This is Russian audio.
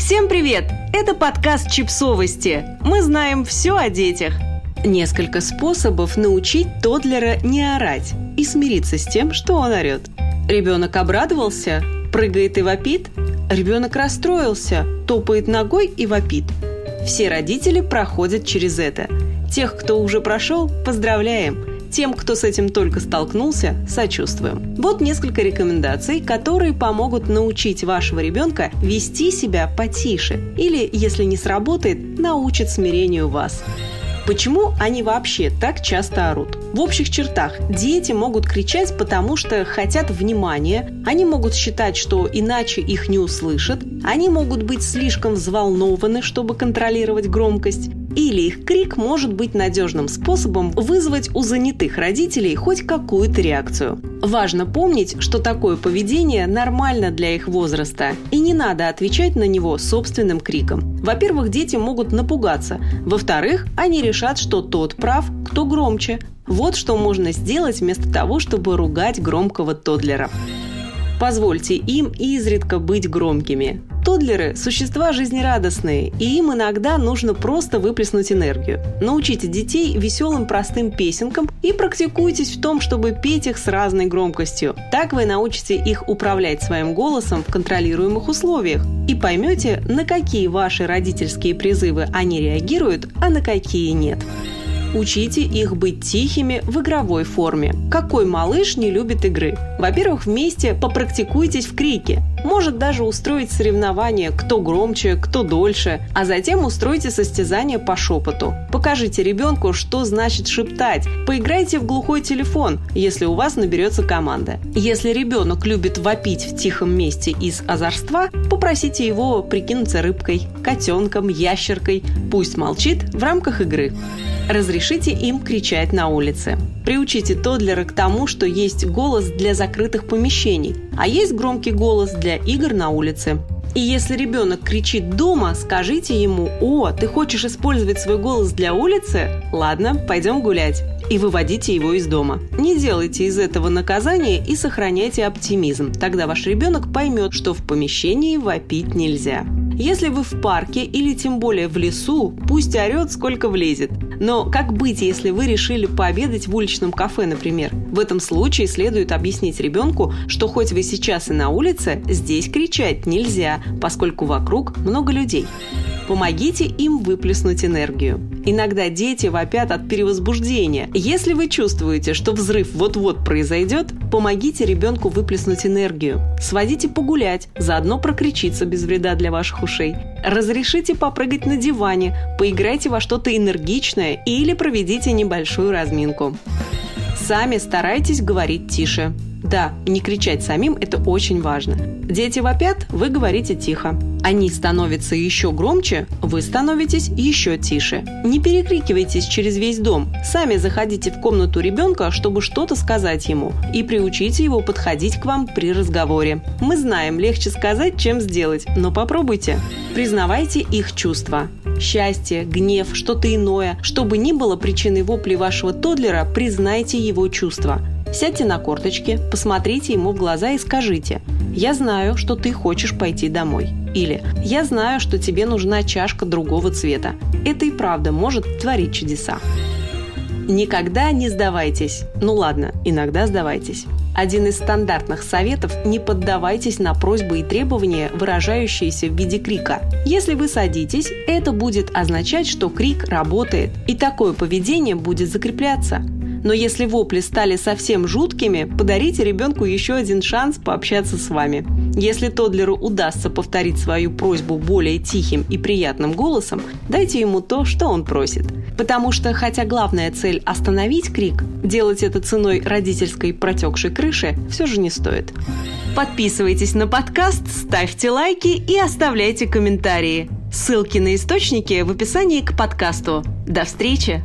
Всем привет! Это подкаст «Чипсовости». Мы знаем все о детях. Несколько способов научить тоддлера не орать и смириться с тем, что он орет. Ребенок обрадовался, прыгает и вопит. Ребенок расстроился, топает ногой и вопит. Все родители проходят через это. Тех, кто уже прошел, поздравляем. Тем, кто с этим только столкнулся, сочувствуем. Вот несколько рекомендаций, которые помогут научить вашего ребенка вести себя потише или, если не сработает, научит смирению вас. Почему они вообще так часто орут? В общих чертах дети могут кричать, потому что хотят внимания, они могут считать, что иначе их не услышат, они могут быть слишком взволнованы, чтобы контролировать громкость, или их крик может быть надежным способом вызвать у занятых родителей хоть какую-то реакцию. Важно помнить, что такое поведение нормально для их возраста, и не надо отвечать на него собственным криком. Во-первых, дети могут напугаться. Во-вторых, они решат, что тот прав, кто громче. Вот что можно сделать вместо того, чтобы ругать громкого тоддлера. Позвольте им изредка быть громкими. Тоддлеры – существа жизнерадостные, и им иногда нужно просто выплеснуть энергию. Научите детей веселым простым песенкам и практикуйтесь в том, чтобы петь их с разной громкостью. Так вы научите их управлять своим голосом в контролируемых условиях и поймете, на какие ваши родительские призывы они реагируют, а на какие нет. Учите их быть тихими в игровой форме. Какой малыш не любит игры? Во-первых, вместе попрактикуйтесь в крике. Может даже устроить соревнования, кто громче, кто дольше, а затем устройте состязание по шепоту. Покажите ребенку, что значит шептать. Поиграйте в глухой телефон, если у вас наберется команда. Если ребенок любит вопить в тихом месте из озорства, попросите его прикинуться рыбкой, котенком, ящеркой. Пусть молчит в рамках игры. Разрешите им кричать на улице. Приучите тоддлера к тому, что есть голос для закрытых помещений, а есть громкий голос для игр на улице. И если ребенок кричит дома, скажите ему: «О, ты хочешь использовать свой голос для улицы? Ладно, пойдем гулять». И выводите его из дома. Не делайте из этого наказание и сохраняйте оптимизм. Тогда ваш ребенок поймет, что в помещении вопить нельзя. Если вы в парке или тем более в лесу, пусть орет, сколько влезет. Но как быть, если вы решили пообедать в уличном кафе, например? В этом случае следует объяснить ребенку, что хоть вы сейчас и на улице, здесь кричать нельзя, поскольку вокруг много людей. Помогите им выплеснуть энергию. Иногда дети вопят от перевозбуждения. Если вы чувствуете, что взрыв вот-вот произойдет, помогите ребенку выплеснуть энергию. Сводите погулять, заодно прокричится без вреда для ваших ушей. Разрешите попрыгать на диване, поиграйте во что-то энергичное или проведите небольшую разминку. Сами старайтесь говорить тише. Да, не кричать самим – это очень важно. Дети вопят, вы говорите тихо. Они становятся еще громче, вы становитесь еще тише. Не перекрикивайтесь через весь дом. Сами заходите в комнату ребенка, чтобы что-то сказать ему, и приучите его подходить к вам при разговоре. Мы знаем, легче сказать, чем сделать, но попробуйте. Признавайте их чувства. Счастье, гнев, что-то иное. Что бы ни было причиной вопли вашего тоддлера, признайте его чувства. Сядьте на корточки, посмотрите ему в глаза и скажите: «Я знаю, что ты хочешь пойти домой». Или «Я знаю, что тебе нужна чашка другого цвета». Это и правда может творить чудеса. Никогда не сдавайтесь. Ну ладно, иногда сдавайтесь. Один из стандартных советов – не поддавайтесь на просьбы и требования, выражающиеся в виде крика. Если вы садитесь, это будет означать, что крик работает, и такое поведение будет закрепляться. Но если вопли стали совсем жуткими, подарите ребенку еще один шанс пообщаться с вами. Если тоддлеру удастся повторить свою просьбу более тихим и приятным голосом, дайте ему то, что он просит. Потому что, хотя главная цель – остановить крик, делать это ценой родительской протекшей крыши все же не стоит. Подписывайтесь на подкаст, ставьте лайки и оставляйте комментарии. Ссылки на источники в описании к подкасту. До встречи!